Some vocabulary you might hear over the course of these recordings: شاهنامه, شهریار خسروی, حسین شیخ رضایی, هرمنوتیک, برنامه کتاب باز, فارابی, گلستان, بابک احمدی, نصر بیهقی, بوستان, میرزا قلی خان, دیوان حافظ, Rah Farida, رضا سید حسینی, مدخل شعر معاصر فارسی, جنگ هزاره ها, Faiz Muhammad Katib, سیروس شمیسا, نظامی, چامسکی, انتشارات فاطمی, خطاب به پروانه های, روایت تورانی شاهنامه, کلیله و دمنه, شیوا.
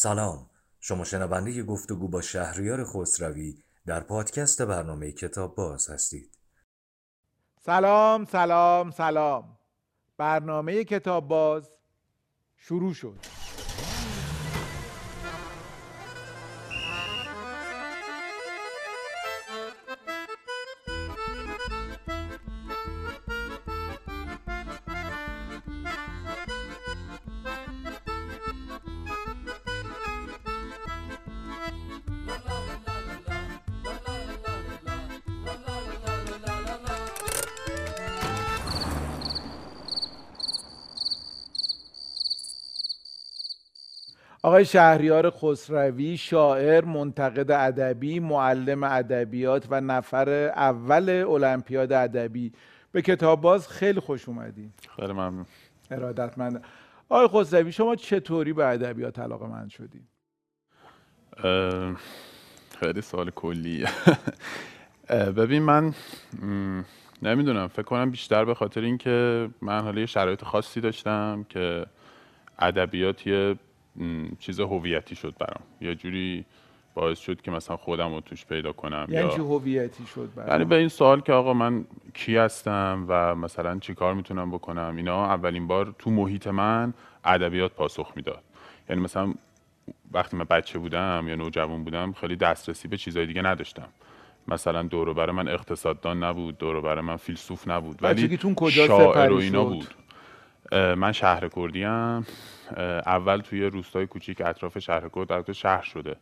سلام، شما شنونده گفتگو با شهریار خسروی در پادکست برنامه کتاب باز هستید. سلام. برنامه کتاب باز شروع شد. آقای شهریار خسروی، شاعر، منتقد ادبی، معلم ادبیات و نفر اول المپیاد ادبی، به کتاب باز خیلی خوش اومدید. خیلی ممنون. ارادتمند. آقای خسروی، شما چطوری به ادبیات علاقه‌مند شدید؟ خیلی سوال کلیه. ببین، من نمیدونم، فکر کنم بیشتر به خاطر اینکه من حالا یه شرایط خاصی داشتم که ادبیات یه چیز هویتی شد برام، یه جوری باعث شد که مثلا خودم رو توش پیدا کنم. یعنی چی هویتی شد برام؟ یعنی به این سوال که آقا من کی هستم و مثلا چی کار میتونم بکنم، اینا اولین بار تو محیط من ادبیات پاسخ میداد. یعنی مثلا وقتی من بچه بودم یا نوجوان بودم خیلی دسترسی به چیزای دیگه نداشتم. مثلا دور و بر من اقتصاددان نبود، دور و بر من فیلسوف نبود، ولی شاعر و اینا بود. من شهر کردیم، اول توی روستای کوچیک اطراف شهر کرد، البته شهر شده،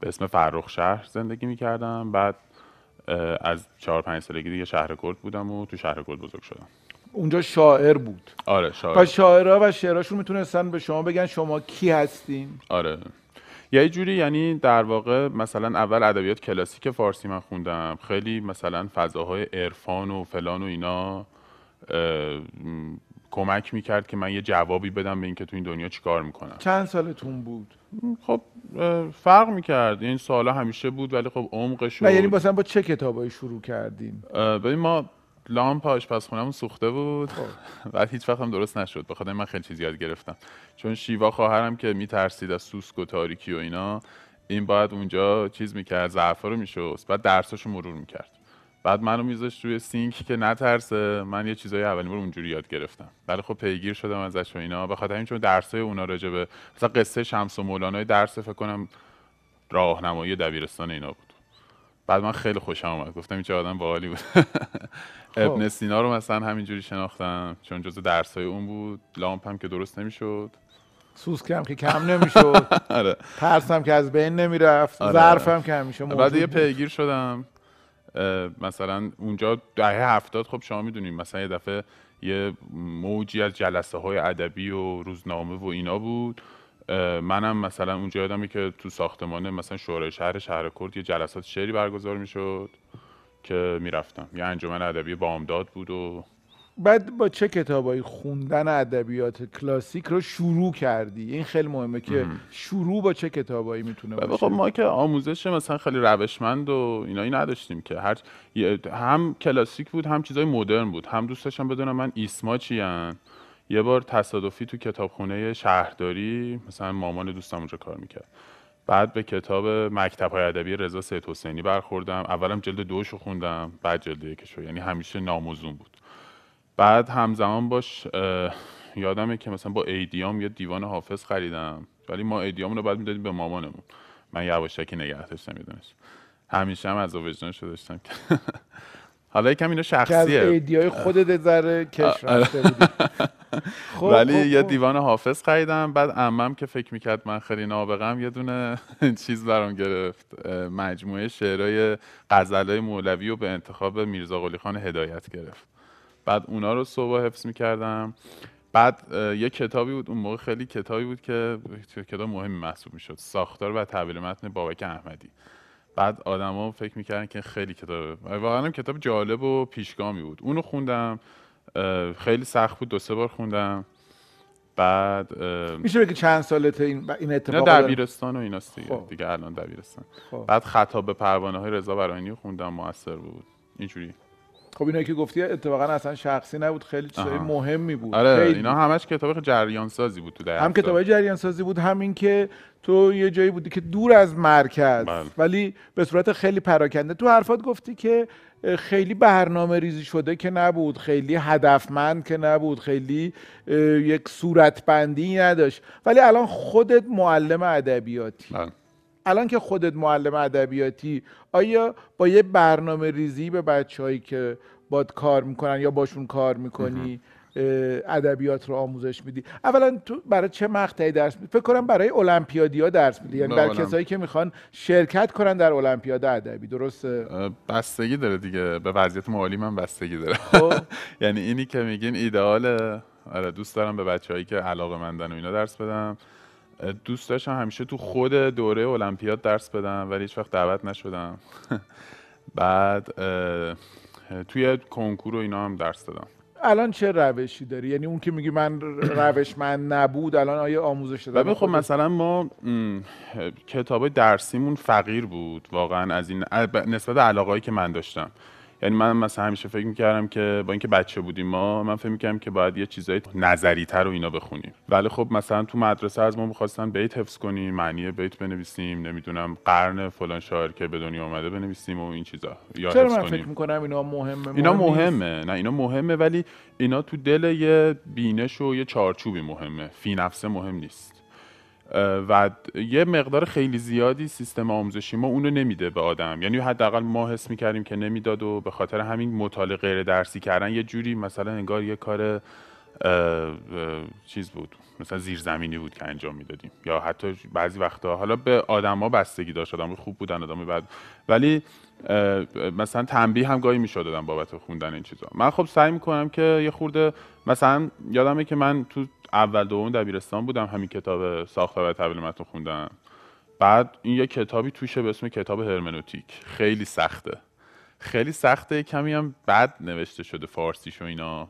به اسم فرخ شهر زندگی میکردم. بعد از 4-5 سالگی دیگه شهر کرد بودم و تو شهر کرد بزرگ شدم. اونجا شاعر بود؟ آره، شاعر. پس شاعرها و شعراشون میتونستن به شما بگن شما کی هستین؟ آره، یه جوری. یعنی در واقع مثلا اول ادبیات کلاسیک فارسی من خوندم، خیلی مثلا فضاهای عرفان و فلان و اینا کمک میکرد که من یه جوابی بدم به اینکه تو این دنیا چیکار میکنم. چند سالتون بود؟ خب فرق میکرد، این سالا همیشه بود ولی خب عمقش. نه یعنی مثلا با چه کتابایی شروع کردیم؟ ببین، ما لامپ آشپزخونمون سوخته بود و هیچ وقت هم درست نشد، بخاطر من خیلی چیز یاد گرفتم، چون شیوا خواهرم که میترسید از سوسک و تاریکی و اینا، این باید اونجا چیز میکرد، ظرفا رو میشست، بعد درساشو مرور میکرد، بعد منو میذاشت روی سینک که نترسه. من یه چیزای اولین بار اونجوری یاد گرفتم، ولی خب پیگیر شدم ازش و اینا. به خاطر همین چون درسای اونا راجع به مثلا قصه شمس و مولانای درس فکر کنم راهنمایی دبیرستان اینا بود، بعد من خیلی خوشم اومد، گفتم این چه آدم باحالی بود. ابن سینا رو مثلا همینجوری شناختم چون جزء درسای اون بود. لامپم که درست نمیشد، سوسکم که کم نمیشد، آره، ترسم که از بین نمیرفت، ظرفم که همیشه موجود. بعد یه پیگیر شدم مثلا اونجا دهه 70. خب شما میدونیم مثلا یه دفعه یه موجی از جلسه های ادبی و روزنامه و اینا بود. منم مثلا اونجا یادمه که تو ساختمان مثلا شورای شهر کرد یه جلسات شعری برگزار میشد که میرفتم، یه انجمن ادبی بامداد بود. و بعد با چه کتابایی خوندن ادبیات کلاسیک رو شروع کردی؟ این خیلی مهمه که شروع با چه کتابایی میتونه باشه. خب ما که آموزش مثلا خیلی روشمند و اینایی نداشتیم که، هر هم کلاسیک بود هم چیزای مدرن بود. هم دوست داشتم بدونم من ایسماچیان. یه بار تصادفی تو کتابخونه شهرداری، مثلا مامان دوستم اونجا کار میکرد، بعد به کتاب مکتب‌های ادبی رضا سید حسینی برخوردم. اولم جلد 2 رو خوندم، بعد جلد 1 رو، یعنی همیشه ناموزون بود. بعد همزمان باش یادمه که مثلا با ایدیام یا دیوان حافظ خریدم، ولی ما ایدیامونو بعد میدادیم به مامانمون، من یواشکی نگه داشتم. میدونست همیشه هم از وجدان شده داشتم. حالا یکم اینا شخصیه، از ایدیای خودت ذره کش رفته بودی. ولی یه دیوان حافظ خریدم. بعد عمم که فکر میکرد من خیلی نابغم، یه دونه چیز برام گرفت، مجموعه شعرهای غزلای مولوی رو به انتخاب میرزا قلی خان هدایت گرفت، بعد اونا رو صبح حفظ می‌کردم. بعد یه کتابی بود اون موقع، خیلی کتابی بود که کتاب مهمی محسوب می‌شد، ساختار و تعبیر متن بابک احمدی. بعد آدما فکر می‌کردن که خیلی کتاب، واقعا هم کتاب جالب و پیشگامی بود. اونو خوندم، خیلی سخت بود، 2-3 بار خوندم. بعد میشه بگی چند سالته این اتفاق؟ نه، دبیرستان و ایناست دیگه الان دبیرستان. بعد خطاب به پروانه های رضا براهنی خوندم، موثر بود. اینجوری خب اینایی که گفتی اتفاقا اصلا شخصی نبود، خیلی چیزای مهمی بود. آره اینا همش کتاب جریان سازی بود تو هم کتابای جریان سازی بود، همین که تو یه جایی بودی که دور از مرکز بل. ولی به صورت خیلی پراکنده. تو حرفات گفتی که خیلی برنامه ریزی شده که نبود، خیلی هدفمند که نبود، خیلی یک صورتبندی نداشت، ولی الان خودت معلم ادبیاتی. الان که خودت معلم ادبیاتی، آیا با یه برنامه ریزی به بچه‌هایی که باد کار میکنن یا باشون کار میکنی ادبیات رو آموزش میدی؟ اولا تو برای چه مقطعی درس میدی؟ فکر کنم برای المپیادیا درس میدی، یعنی برای کسایی که میخوان شرکت کنن در المپیاد ادبی، درسته؟ بستگی داره دیگه، به وضعیت مالی من بستگی داره. یعنی اینی که میگین ایدئاله، آره دوست دارم به بچه‌هایی که علاقه‌مندن و اینا درس بدم. دوست داشتم همیشه تو خود دوره المپیاد درس بدم ولی هیچ وقت دعوت نشدم. بعد توی کنکور و اینا هم درس دادم. الان چه روشی داری؟ یعنی اون که میگی من روش من نبود، الان آیا آموزش دادم؟ خب مثلا ما کتابای درسیمون فقیر بود واقعا از این نسبت علاقه‌ای که من داشتم. یعنی من مثلا همیشه فکر می‌کردم که با اینکه بچه بودیم ما، من فکر می‌کردم که باید یه چیزای نظری‌تر و اینا بخونیم، ولی خب مثلا تو مدرسه از ما می‌خواستن بیت حفظ کنیم، معنی بیت بنویسیم، نمیدونم قرن فلان شاعر که به دنیا اومده بنویسیم و این چیزا یا حفظ کنیم. چرا من فکر می‌کنم اینا مهمه؟ اینا مهمه، نه اینا مهمه، ولی اینا تو دل یه بینش و یه چارچوبی مهمه، فی نفسه مهم نیست. و یه مقدار خیلی زیادی سیستم آموزشی ما اونو نمیده به آدم، یعنی حداقل ما حس می‌کردیم که نمیداد و به خاطر همین مطالعه غیر درسی کردن یه جوری مثلا انگار یه کار چیز بود، مثلا زیرزمینی بود که انجام میدادیم، یا حتی بعضی وقتا حالا به آدما بستگی داشت، آدم خوب بودن آدم بد، ولی مثلا تنبیه هم گاهی میشد دادم بابت خوندن این چیزا. من خب سعی میکنم که یه خورده، مثلا یادمه که من تو اول دوم دبیرستان بودم همین کتاب ساختار و تعبیر متن خوندم. بعد این یه کتابی توشه به اسم کتاب هرمنوتیک، خیلی سخته، خیلی سخته، کمی هم بد نوشته شده فارسیش و اینا.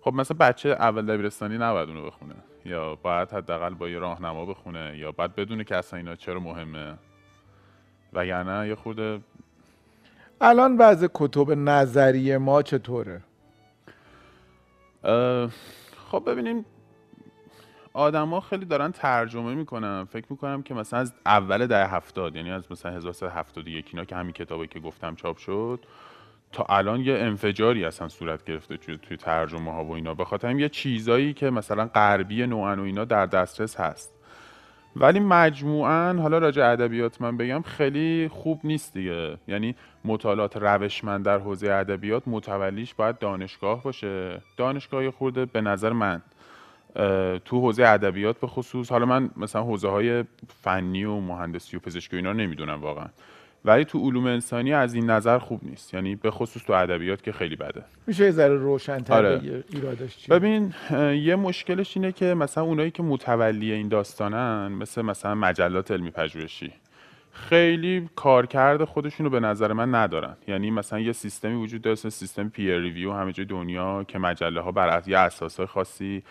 خب مثلا بچه اول دبیرستانی نباید اونو بخونه، یا باید حداقل با یه راهنما بخونه، یا باید بدونه که اصلا اینا چرا مهمه، وگرنه یه خورده. الان وضع کتب نظری ما چطوره؟ خب ببینیم، آدما خیلی دارن ترجمه میکنن. فکر میکنم که مثلا از اول دهه 70، یعنی از مثلا 1371 اینا که همین کتابی که گفتم چاپ شد تا الان یه انفجاری اصلا صورت گرفته توی ترجمه ها و اینا، به خاطر همین یه چیزایی که مثلا غربی نوعن و اینا در دسترس هست، ولی مجموعاً حالا راجع ادبیات من بگم خیلی خوب نیست دیگه. یعنی مطالعات روشمند در حوزه ادبیات متولیش باید دانشگاه باشه. دانشگاه خورده به نظر من تو حوزه ادبیات به خصوص، حالا من مثلا حوزه های فنی و مهندسی و پزشکی اینا نمیدونم واقعا، ولی تو علوم انسانی از این نظر خوب نیست، یعنی به خصوص تو ادبیات که خیلی بده. میشه یه ذره روشن‌تر آره. ایرادش چیه؟ ببین یه مشکلش اینه که مثلا اونایی که متولی این داستانن، مثلا مجلات علمی پژوهشی، خیلی کارکرد خودشونو به نظر من ندارن. یعنی مثلا یه سیستمی وجود داره، سیستم پیر ریویو همه جای دنیا، که مجله ها بر اساس‌های خاصی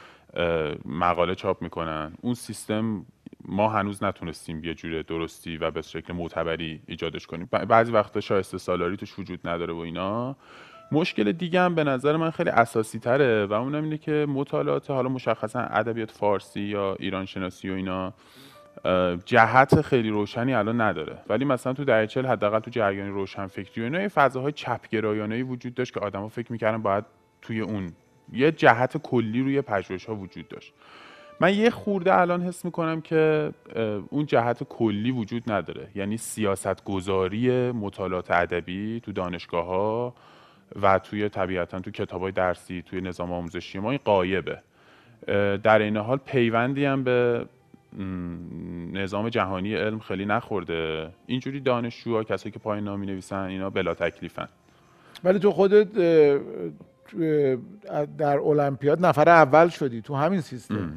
مقاله چاپ میکنن. اون سیستم ما هنوز نتونستیم یه جور درستی و به شکل معتبری ایجادش کنیم. بعضی وقتا شایسته سالاری توش وجود نداره و اینا. مشکل دیگه هم به نظر من خیلی اساسی تره و اونم اینه که مطالعات، حالا مشخصا ادبیات فارسی یا ایران شناسی و اینا، جهت خیلی روشنی الان نداره. ولی مثلا تو دهه 40 حداقل تو جریان روشنفکری و اینا یه فضاهای چپگرایانه‌ای وجود داشت که آدما فکر می‌کردن باید توی اون یه جهت کلی روی پژوهش‌ها وجود داشت. من یه خورده الان حس میکنم که اون جهت کلی وجود نداره، یعنی سیاستگذاری مطالعات ادبی تو دانشگاه‌ها و توی طبیعتاً تو کتاب‌های درسی، توی نظام آموزشی ما این غایبه. در این حال پیوندی هم به نظام جهانی علم خیلی نخورده. اینجوری دانشجوها، کسایی که پایان نامی نویسن، اینا بلا تکلیفن. ولی تو خودت در المپیاد نفر اول شدی تو همین سیستم.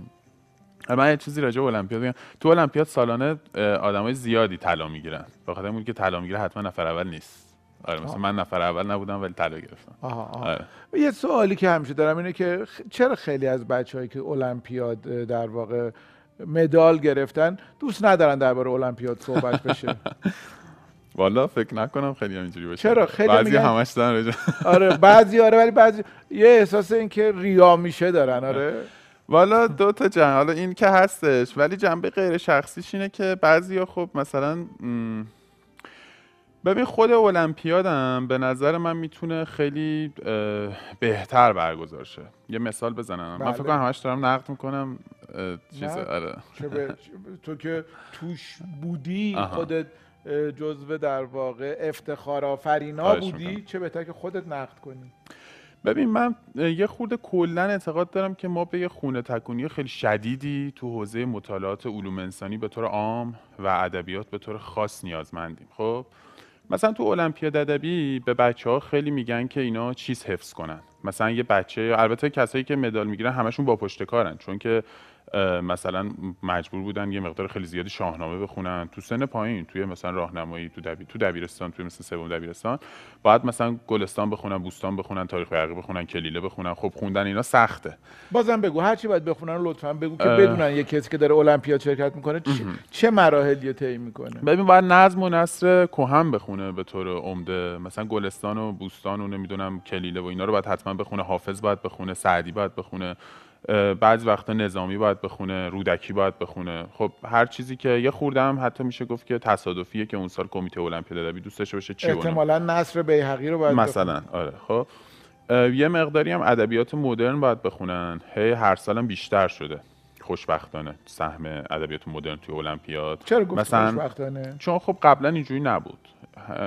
من یه چیزی راجع به المپیاد بگم. تو المپیاد سالانه آدمای زیادی طلا میگیرن. به خاطر اون که طلا میگیره حتما نفر اول نیست. آره مثلا من نفر اول نبودم ولی طلا گرفتم. آره. یه سوالی که همیشه دارم اینه که چرا خیلی از بچه‌هایی که المپیاد در واقع مدال گرفتن دوست ندارن درباره المپیاد صحبت بشه؟ والا فکر نکنم خیلی هم اینجوری باشه. چرا خیلی بعضی میگن... همش دارن آره بعضی آره ولی بعضی یه احساس این که ریا میشه دارن آره والا دو تا جنبه حالا این که هستش ولی جنبه غیر شخصیش اینه که بعضیا خب مثلا ببین خود المپیادم به نظر من میتونه خیلی بهتر برگزار شه. یه مثال بزنم. بله. من فکر کنم همش دارم نقد میکنم چیزه آره. تو که توش بودی خودت جزو در واقع افتخار آفرینا بودی چه بهتر که خودت نقد کنی. ببین من یه خورده کلا اعتقاد دارم که ما به یه خونه تکونی خیلی شدیدی تو حوزه مطالعات علوم انسانی به طور عام و ادبیات به طور خاص نیازمندیم. خب مثلا تو المپیاد ادبی به بچه‌ها خیلی میگن که اینا چیز حفظ کنن. مثلا یه بچه البته کسایی که مدال میگیرن همشون با پشت کارن چون که مثلا مجبور بودن یه مقدار خیلی زیادی شاهنامه بخونن تو سن پایین توی مثلا راهنمایی تو دبیرستان توی مثلا سوم دبیرستان بعد مثلا گلستان بخونن بوستان بخونن تاریخ عربی بخونن کلیله بخونن خب خوندن اینا سخته. بازم بگو هر چی باید بخونن لطفاً بگو که بدونن یه کسی که داره المپیاد شرکت میکنه چه مراحلی طی میکنه. ببین باید نظم و نسره کهن بخونه به طور عمده مثلا گلستان و بوستان و نمیدونم کلیله و اینا رو باید حتما بخونه. حافظ باید بخونه. سعدی باید بخونه. بعضی وقتا نظامی باید بخونه، رودکی باید بخونه. خب هر چیزی که یه خورده هم حتی میشه گفت که تصادفیه که اون سال کمیته المپیاد ادبی دوستش بشه چی بونه. احتمالاً نصر بیهقی رو باید مثلا بخونه. آره خب یه مقداری هم ادبیات مدرن باید بخونن. هر سالم بیشتر شده. خوشبختانه سهم ادبیات مدرن توی المپیاد. چرا گفت مثلا خوشبختانه؟ چون خب قبلا اینجوری نبود.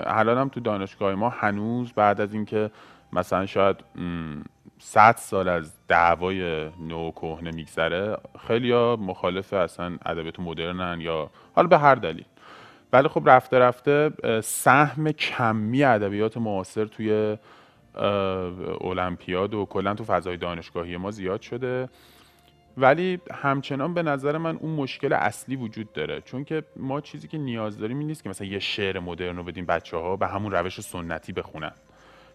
الان هم تو دانشگاه ما هنوز بعد از اینکه مثلا شاید 100 سال از دعوای نوکهنه میگذره خیلیا مخالف اصلا ادبیات مدرنن یا حالا به هر دلیل ولی خب رفته رفته سهم کمی ادبیات معاصر توی المپیاد و کلا تو فضای دانشگاهی ما زیاد شده ولی همچنان به نظر من اون مشکل اصلی وجود داره چون که ما چیزی که نیاز داریم این نیست که مثلا یه شعر مدرن رو بدیم بچه‌ها به همون روش سنتی بخونن.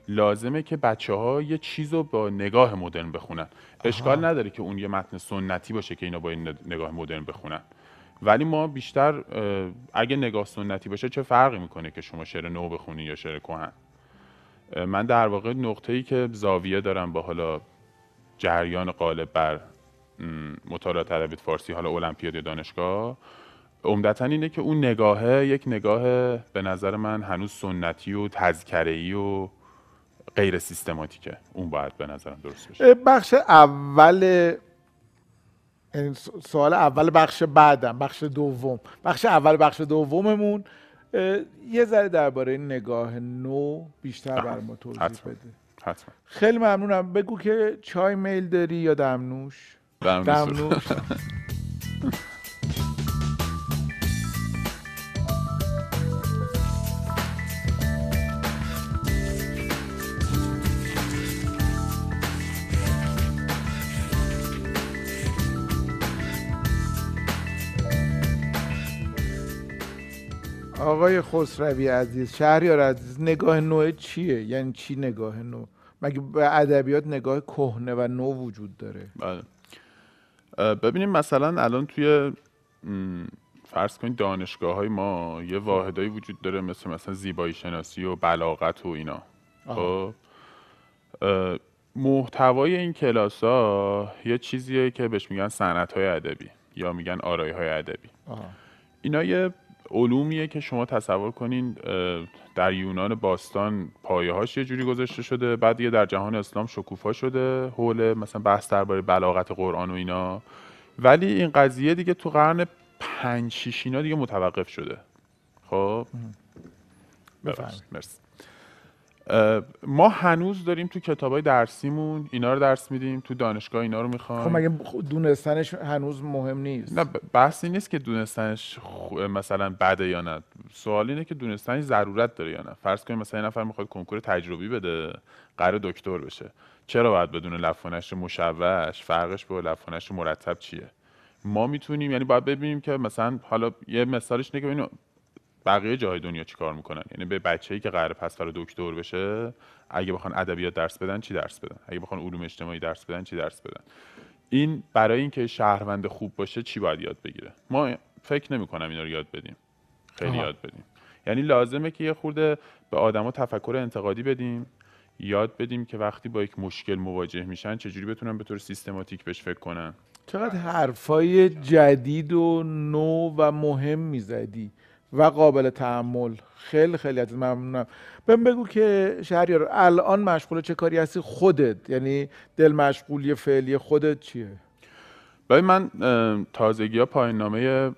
لازمه که بچه‌ها یه چیزو با نگاه مدرن بخونن. اشکال نداره که اون یه متن سنتی باشه که اینا با این نگاه مدرن بخونن. ولی ما بیشتر اگه نگاه سنتی باشه چه فرقی میکنه که شما شعر نو بخونی یا شعر کهن. من در واقع نقطه‌ای که زاویه دارم با حالا جریان غالب بر مطالعات ادبیات فارسی حالا المپیاد دانشگاه عمدتاً اینه که اون نگاهه یک نگاه به نظر من هنوز سنتی و تذکره‌ای و غیر سیستماتیکه. اون باید به نظرم درست بشه. بخش اول سوال اول بخش بعدم بخش دوم بخش اول بخش دوممون یه ذره درباره نگاه نو بیشتر برام توضیح بده. حتما. خیلی ممنونم. بگو که چای میل داری یا دمنوش؟ دمنوش. آقای خسروی عزیز، شهریار عزیز، نگاه نو چیه؟ یعنی چی نگاه نو؟ مگه به ادبیات نگاه کهنه و نو وجود داره؟ بله. ببینیم مثلا الان توی فرض کنید دانشگاه‌های ما یه واحدایی وجود داره مثلا زیبایی شناسی و بلاغت و اینا. خب محتوای این کلاس‌ها یه چیزیه که بهش میگن صنعت‌های ادبی یا میگن آرای‌های ادبی. اینا یه علومیه که شما تصور کنین در یونان باستان پایه‌هاش یه جوری گذاشته شده بعد دیگه در جهان اسلام شکوفا شده حول مثلا بحث درباره بلاغت قرآن و اینا ولی این قضیه دیگه تو قرن 5 6 اینا دیگه متوقف شده. خب بفرمایید. مرسی. ما هنوز داریم تو کتابای درسیمون اینا رو درس میدیم تو دانشگاه اینا رو میخوان. خب مگه دونستنش هنوز مهم نیست؟ نه بحثی نیست که دونستنش مثلا بده یا نه. سوال اینه که دونستنش ضرورت داره یا نه. فرض کنیم مثلا یه نفر میخواد کنکور تجربی بده قرار دکتر بشه چرا باید بدون لفظ و نشر مشوش فرقش با لفظ و نشر مرتب چیه؟ ما میتونیم یعنی باید ببینیم که مثلا حالا یه مثالش اینه که ببینیم بقیه جای دنیا چیکار میکنن. یعنی به بچه‌ای که قراره پس فردا دکتر بشه اگه بخوان ادبیات درس بدن چی درس بدن اگه بخوان علوم اجتماعی درس بدن چی درس بدن. این برای اینکه شهروند خوب باشه چی باید یاد بگیره ما فکر نمی‌کنم اینا رو یاد بدیم خیلی یاد بدیم. یعنی لازمه که یه خورده به آدما تفکر انتقادی بدیم، یاد بدیم که وقتی با یک مشکل مواجه میشن چجوری بتونن به طور سیستماتیک بهش فکر کنن. چقدر حرفای جدید و نو و مهم میزدی و قابل تأمل. خیلی از ممنونم. بهم بگو که شهریار الان مشغول چه کاری هستی خودت؟ یعنی دل مشغولی فعلی خودت چیه؟ باید من تازگی ها پایان نامه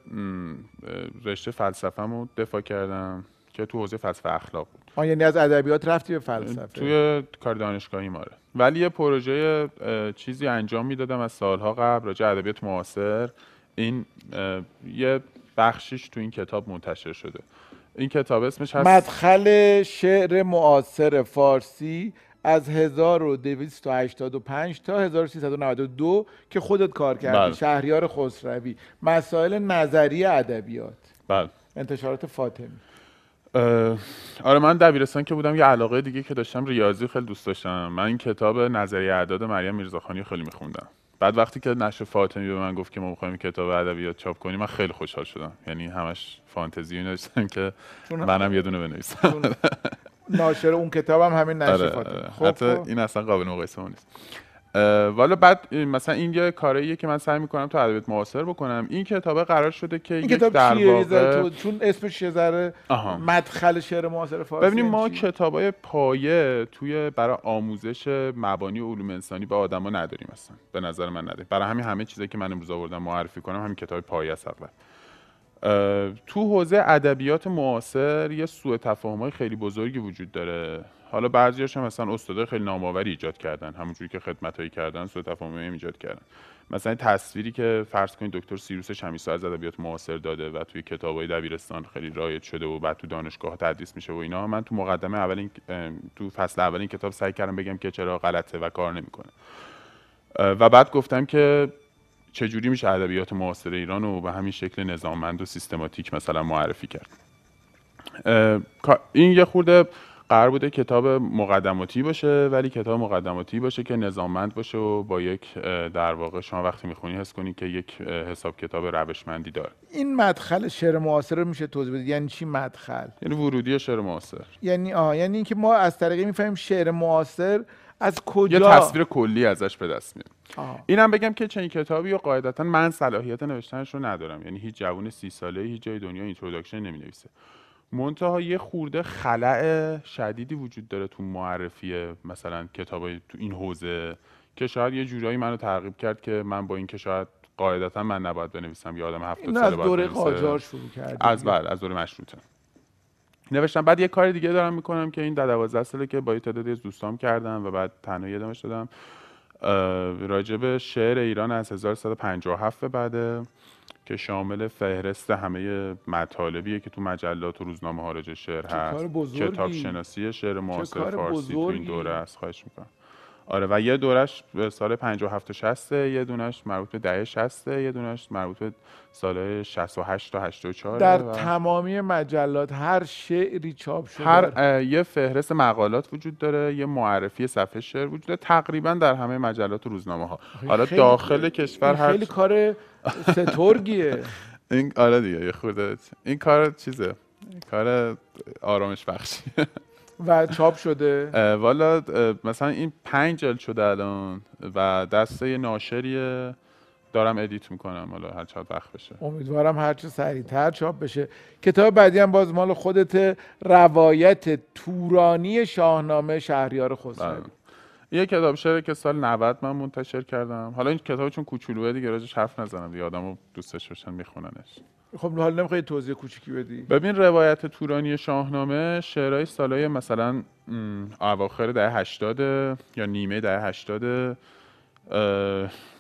رشته فلسفه‌مو دفاع کردم که تو حوزه فلسفه اخلاق بود. آن یعنی از ادبیات رفتی به فلسفه؟ توی کار دانشگاهی ماره. ولی یه پروژه چیزی انجام میدادم از سالها قبل راجع ادبیات معاصر. این یه بخشش تو این کتاب منتشر شده. این کتاب اسمش هست مدخل شعر معاصر فارسی از 1285 تا 1392 که خودت کار کردی. بله. شهریار خسروی، مسائل نظری ادبیات. بله. انتشارات فاطمی. آره، من دبیرستان که بودم یه علاقه دیگه که داشتم ریاضی خیلی دوست داشتم. من این کتاب نظری اعداد مریم میرزاخانی خیلی میخوندم. بعد وقتی که نشر فاطمی به من گفت که ما می‌خوایم کتاب ادبیات چاپ کنیم، من خیلی خوشحال شدم. یعنی همش فانتزی داشتم که منم یه دونه بنویسم. ناشر اون کتابم هم همین نشر فاطمی. خب حتی این اصلا قابل مقایسه نیست. والا بعد مثلا این یه کاریه که من سعی می‌کنم تو ادبیات معاصر بکنم. این کتاب قرار شده که یک درواقع چون اسمش یه ذره مدخل شعر معاصر فارسی. ببینیم ما کتابای پایه توی برای آموزش مبانی علوم انسانی به آدما نداریم اصلا. به نظر من نداریم. برای همین همه چیزی که من امروز آوردم معرفی کنم همین کتاب پایه است. تو حوزه ادبیات معاصر یه سوء تفاهم‌های خیلی بزرگی وجود داره. حالا بعضی‌هاش هم مثلا استادای خیلی نام‌آوری ایجاد کردن، همونجوری که خدمتایی کردن سوء تفاهمی ایجاد کردن. مثلا تصویری که فرض کنید دکتر سیروس شمیسا از ادبیات معاصر داده و توی کتاب‌های دبیرستان خیلی رایج شده و بعد تو دانشگاه تدریس میشه و اینا، من تو مقدمه اولین تو فصل اولین کتاب سعی کردم بگم که چرا غلطه و کار نمی‌کنه. و بعد گفتم که چجوری میشه ادبیات معاصر ایران رو به همین شکل نظاممند و سیستماتیک مثلا معرفی کرد. این یه خورده قرار بوده کتاب مقدماتی باشه، ولی کتاب مقدماتی باشه که نظاممند باشه و با یک در واقع شما وقتی میخونی حس کنی که یک حساب کتاب روشمندی داره. این مدخل شعر معاصر میشه توضیح بدید؟ یعنی چی مدخل؟ یعنی ورودی شعر معاصر. یعنی اینکه ما از طریق میفهمیم شعر معاصر از کجا، یه تصویر کلی ازش به دست میاد. اینم بگم که چنین کتابی رو قاعدتا من صلاحیت نوشتنش رو ندارم. یعنی هیچ جوان 30 ساله‌ای هیچ جای دنیا اینتروداکشن نمی‌نویسه. منتها یه خورده خلأ شدیدی وجود داره تو معرفی مثلا کتابای تو این حوزه که شاید یه جورایی منو ترغیب کرد که من با این که شاید قاعدتا من نباید بنویسم، یه آدم 70 ساله باید بنویسه. از دوره قاجار شروع کرد. از دوره مشروطه. نوشتم. بعد یه کار دیگه دارم میکنم که این 12 ساله که با یه تعدادی از دوستام کردم و بعد تنها یه دمش دادم، راجب شعر ایران از 1157 بعده که شامل فهرست همه مطالبیه که تو مجلات و روزنامه ها راجع شعر هست، کتاب شناسی شعر معاصر فارسی تو این دوره است. خواهش میکنم. آره، و یه دورش سال 57 و 60، یه دونش مربوط به دهه 60، یه دونش مربوط به سال‌های 68 تا 84. در تمامی مجلات هر شعری چاپ شده، هر یه فهرست مقالات وجود داره، یه معرفی صفحه شعر وجود داره تقریبا در همه مجلات و روزنامه‌ها. حالا داخل کشور هر خیلی کار سترگیه. این آره دیگه، یه خورده این کار چیزه، کار آرامش بخشی. و چاپ شده؟ والا مثلا این 5 جلد شده الان و دسته ناشریه، دارم ادیت میکنم. حالا هر چقدر وقت بشه امیدوارم هر چه سریعتر چاپ بشه. کتاب بعدی هم باز مال خودت، روایت تورانی شاهنامه شهریار خسروی. یه کتاب شعر که سال 90 من منتشر کردم. حالا این کتاب چون کوچولوئه دیگه راجعش حرف نزنم دیگه، آدمو دوستش داشتن میخوننش. خب حالا نمیخوای توضیح کوچیکی بدی؟ ببین، روایت تورانی شاهنامه شعرهای سالای مثلا اواخر دهه 80 یا نیمه دهه 80.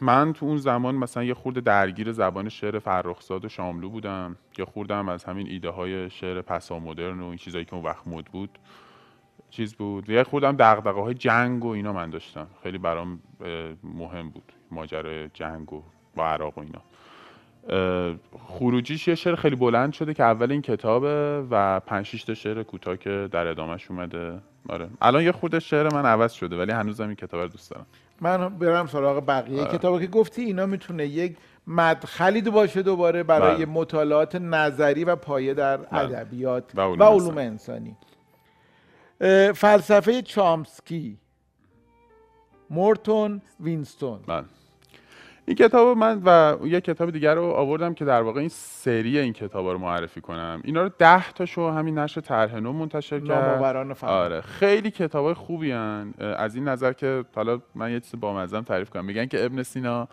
من تو اون زمان مثلا یه خورده درگیر زبان شعر فرخزاد و شاملو بودم، یه خورده هم از همین ایده های شعر پسا مدرن و این چیزایی که اون وقت مد بود چیز بود. یه خورده هم دغدغه های جنگ و اینا من داشتم، خیلی برام مهم بود ماجرای جنگ و با عراق و اینا. خروجیش یه شعر خیلی بلند شده که اول این کتابه و 5-6 تا شعر کوتاه که در ادامهش اومده. آره، الان یه خورده شعر من عوض شده ولی هنوزم این کتاب رو دوست دارم. من برم سراغ بقیه کتابی که گفتی. اینا میتونه یک مدخلی باشه دوباره برای مطالعات نظری و پایه در ادبیات و علوم انسانی. فلسفه چامسکی، مورتون وینستون. این کتاب من و یک کتاب دیگر رو آوردم که در واقع این سری این کتابا رو معرفی کنم. اینا رو 10 تاشو همین نشر طرح نو منتشر کرد. آره خیلی کتابای خوبی هن. از این نظر که حالا من یه چیز بامزه‌ام تعریف کنم. میگن که ابن سینا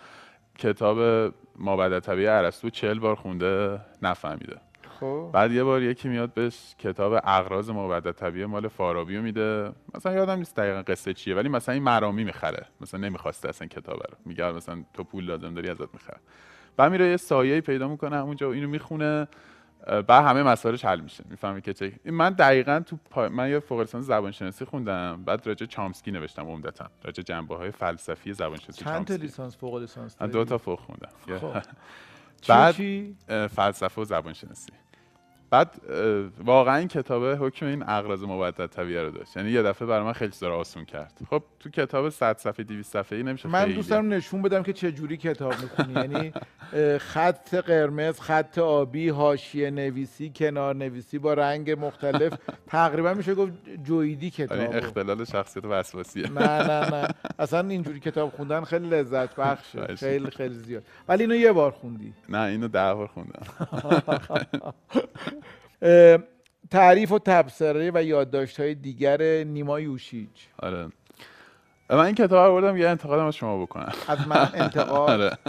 کتاب مابعد طبیعه ارسطو 40 بار خونده نفهمیده. خب بعد یه بار یکی میاد بهش کتاب اغراض مابعد طبیعه مال فارابی رو میده، مثلا یادم نیست دقیقاً قصه چیه، ولی مثلا این مرامی میخره، مثلا نمیخواسته اصلا کتاب رو، میگه مثلا تو پول لازم داری ازت میخره. بعد میره یه سایه‌ای پیدا میکنه همونجا و اینو میخونه، بعد همه مسائلش حل میشه. میفهمی که چه من دقیقاً تو من یه فوق لیسانس زبان شناسی خوندم، بعد راجع چامسکی نوشتم، عمدتاً راجع جنبه‌های فلسفی زبان شناسی. چند تا لیسانس فوق لیسانس؟ 2 تا فوق خوندم. خب. بعد فلسفه و زبان شناسی. بعد واقعا این کتابه حکم این اغراض مبدد طبیعه رو داشت، یعنی یه دفعه برای من خیلی سر آسون کرد. خب تو کتاب 100 صفحه 200 صفحه‌ای نمیشه. من دوست دارم نشون بدم که چه جوری کتاب میخونی، یعنی خط قرمز، خط آبی، حاشیه نویسی، کنار نویسی با رنگ مختلف، تقریبا میشه گفت جویدی کتاب. این اختلال شخصیت وسواسیه. نه اصلا اینجوری کتاب خوندن خیلی لذت بخشه، خیلی زیاد. ولی اینو یه بار خوندی؟ نه اینو 10 بار خوندم. تعریف و تبصره و یادداشت‌های دیگر نیما یوشیج. آره من این کتاب رو آوردم یه انتقادم از شما بکنم. از من انتقاد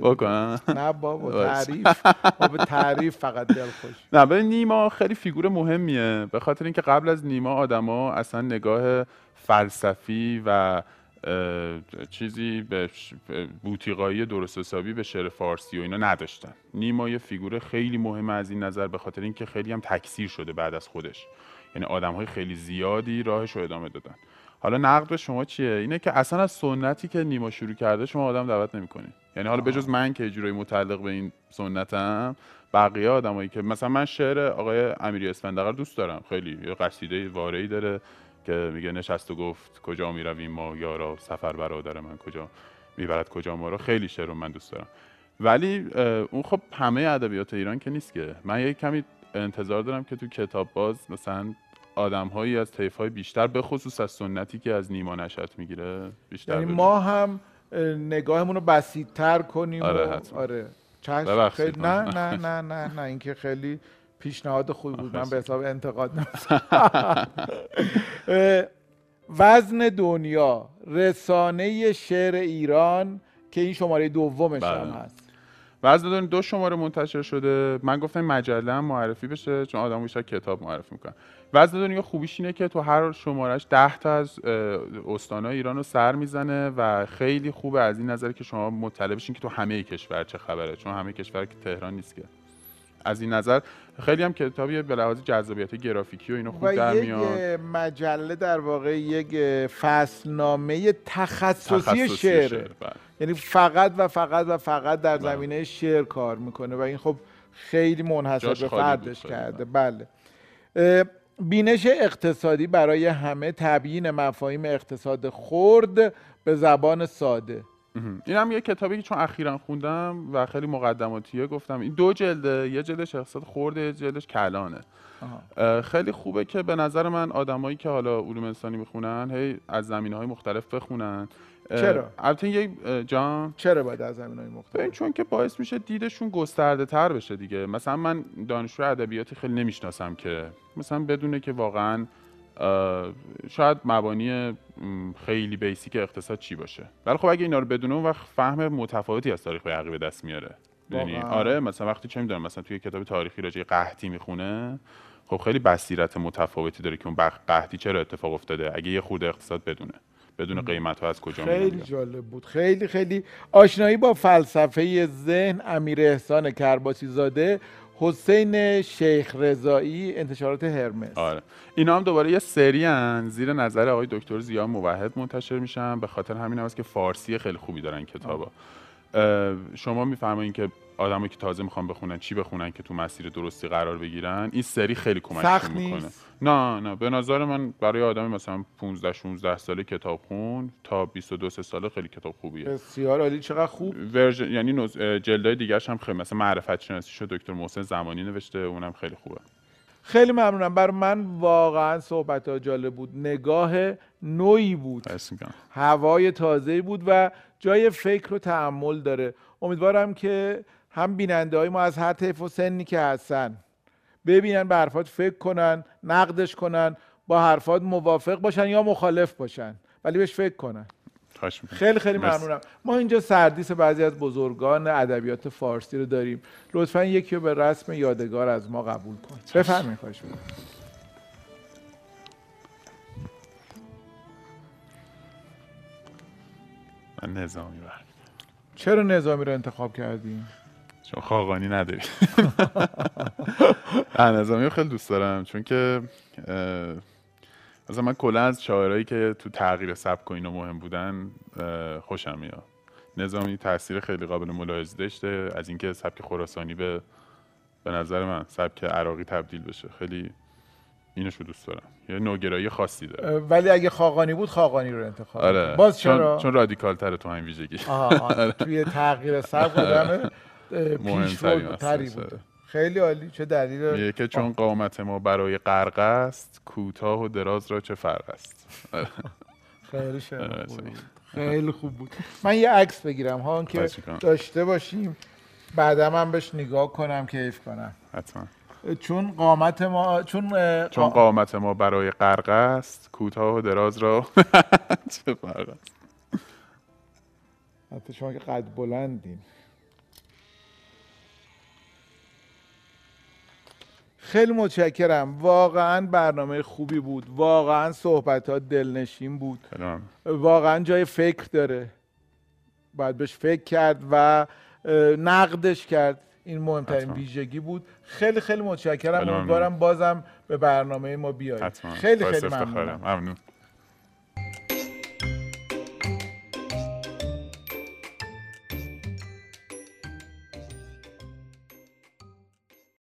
بکنم؟ نه بابا، تعریف. بابا تعریف فقط دلخوش. نه ببین، نیما خیلی فیگور مهمیه، به خاطر اینکه قبل از نیما آدما اصلا نگاه فلسفی و چیزی به بوتیقایی درست حسابی به شعر فارسی و اینا نداشتن. نیما یه فیگور خیلی مهمه از این نظر، به خاطر اینکه خیلی هم تکثیر شده بعد از خودش، یعنی آدم‌های خیلی زیادی راهش رو ادامه دادن. حالا نقد به شما چیه؟ اینه که اصلا از سنتی که نیما شروع کرده شما آدم دعوت نمی‌کنید. یعنی حالا بجز من که اجرایی متعلق به این سنتم، بقیه آدمایی که مثلا من شعر آقای امیر اسفندقر دوست دارم خیلی، یه قصیده واره‌ای داره که میگه نشست و گفت کجا میرویم ما یارا، سفر برادر من کجا میبرد کجا ما را. خیلی شعر من دوست دارم، ولی اون خب همه ادبیات ایران که نیست که. من یک کمی انتظار دارم که تو کتاب باز مثلا آدم‌هایی از طیف‌های بیشتر، به خصوص از سنتی که از نیما نشأت میگیره، بیشتر یعنی ما هم نگاهمون رو بسیط‌تر کنیم. آره خیلی نه اینکه خیلی پیشنهاد خوبی بود، من به حساب انتقاد نمی‌ذارم. وزن دنیا، رسانه شعر ایران، که این شماره دومش هم هست. وزن دنیا 2 شماره منتشر شده. من گفتم مجله هم معرفی بشه چون آدم بیشتر کتاب معرفی میکنن. وزن دنیا خوبیش اینه که تو هر شمارهش 10 تا از استان‌های ایران رو سر میزنه و خیلی خوبه از این نظر که شما مطلع بشین که تو همه کشور چه خبره، چون همه کشور که تهران نیست که. از این نظر خیلی هم کتابی به لحاظ جذابیت گرافیکی و اینو خوب در میاد. یک مجله در واقع، یک فصلنامه تخصصی شعر، یعنی فقط در زمینه شعر کار میکنه و این خب خیلی منحصر به فردش کرده. بله. بینش اقتصادی برای همه، تبیین مفاهیم اقتصاد خرد به زبان ساده. این هم یه کتابی که چون اخیراً خوندم و خیلی مقدماتیه، گفتم این 2 جلده، یه جلدش اقتصاد خرده، یه جلدش کلانه. خیلی خوبه که به نظر من آدمایی که حالا علوم انسانی میخونن هی از زمینه‌های مختلف بخونن. چرا؟ البته یک جام چرا باید از زمینه‌های مختلف؟ چون که باعث میشه دیدشون گسترده‌تر بشه دیگه. مثلا من دانشجو ادبیاتی خیلی نمیشناسم که مثلا بدونه که واقعاً شاید مبانی خیلی بیسیک اقتصاد چی باشه، ولی خب اگه اینا رو بدونه اون وقت فهم متفاوتی از تاریخ به دست میاره. یعنی آره، مثلا وقتی چه میدونم مثلا توی کتاب تاریخی راجع قحطی میخونه، خب خیلی بصیرت متفاوتی داره که اون قحطی چرا اتفاق افتاده اگه یه خورده اقتصاد بدون قیمت ها از کجا میاد. خیلی جالب بود. خیلی آشنایی با فلسفه ذهن امیر احسان کرباسی زاده، حسین شیخ رضایی، انتشارات هرمس. آره اینا هم دوباره یه سری ان زیر نظر آقای دکتر ضیا موحد منتشر میشن، به خاطر همین هم است که فارسی خیلی خوبی دارن کتابا. شما میفرمایید که آدمایی که تازه میخوان بخونن چی بخونن که تو مسیر درستی قرار بگیرن، این سری خیلی کمک میکنه. نه به نظر من برای آدم مثلا 15-16 ساله کتابخون تا 22 ساله خیلی کتاب خوبیه. بسیار عالی، چقدر خوب. یعنی جلدای دیگه‌اش هم خیلی، مثلا معرفت شناسیشو دکتر محسن زمانی نوشته، اونم خیلی خوبه. خیلی ممنونم، برای من واقعا صحبت‌ها جالب بود، نگاه نوعی بود، هوای تازه‌ای بود و جای فکر و تأمل داره. امیدوارم که هم بیننده‌های ما از هر طیف و سنی که هستن ببینن، به حرفات فکر کنن، نقدش کنن، با حرفات موافق باشن یا مخالف باشن ولی بهش فکر کنن. خیلی ممنونم. ما اینجا سردیس بعضی از بزرگان ادبیات فارسی رو داریم، لطفاً یکی رو به رسم یادگار از ما قبول کن. بفرمایید. خواهش می‌کنم. من نظامی برد. چرا نظامی رو انتخاب کردیم؟ چون خاقانی نداری. نظامی رو خیلی دوست دارم، چون که مثلا من کلا از شاعرایی که تو تغییر سبک و اینا مهم بودن خوشم میاد. نظامی تاثیر خیلی قابل ملاحظه داشته از اینکه سبک خراسانی به نظر من سبک عراقی تبدیل بشه، خیلی اینشو دوست دارم. یه نوگرایی خاصی داره. ولی اگه خاقانی بود خاقانی رو انتخاب آره. باز چرا؟ چون رادیکال تره تو همین ویژگی. توی تغییر سبک آدم پیشرو تری بود. خیلی عالی، چه دلیل؟ میگه که چون قامت ما برای غرق است، کوتاه و دراز را چه فرق است. خیلی شعر بود، خیلی خوب بود. من یه عکس بگیرم ها که داشته باشیم، بعدم هم بهش نگاه کنم، کیف کنم. حتما. چون قامت ما برای غرق است، کوتاه و دراز را چه فرق است. حتی شما که قد بلندین. خیلی متشکرم، واقعا برنامه خوبی بود، واقعا صحبت‌ها دلنشین بود، واقعا جای فکر داره، باید بهش فکر کرد و نقدش کرد، این مهمترین ویژگی بود. خیلی متشکرم، امیدوارم بازم به برنامه ما بیایید. خیلی ممنونم.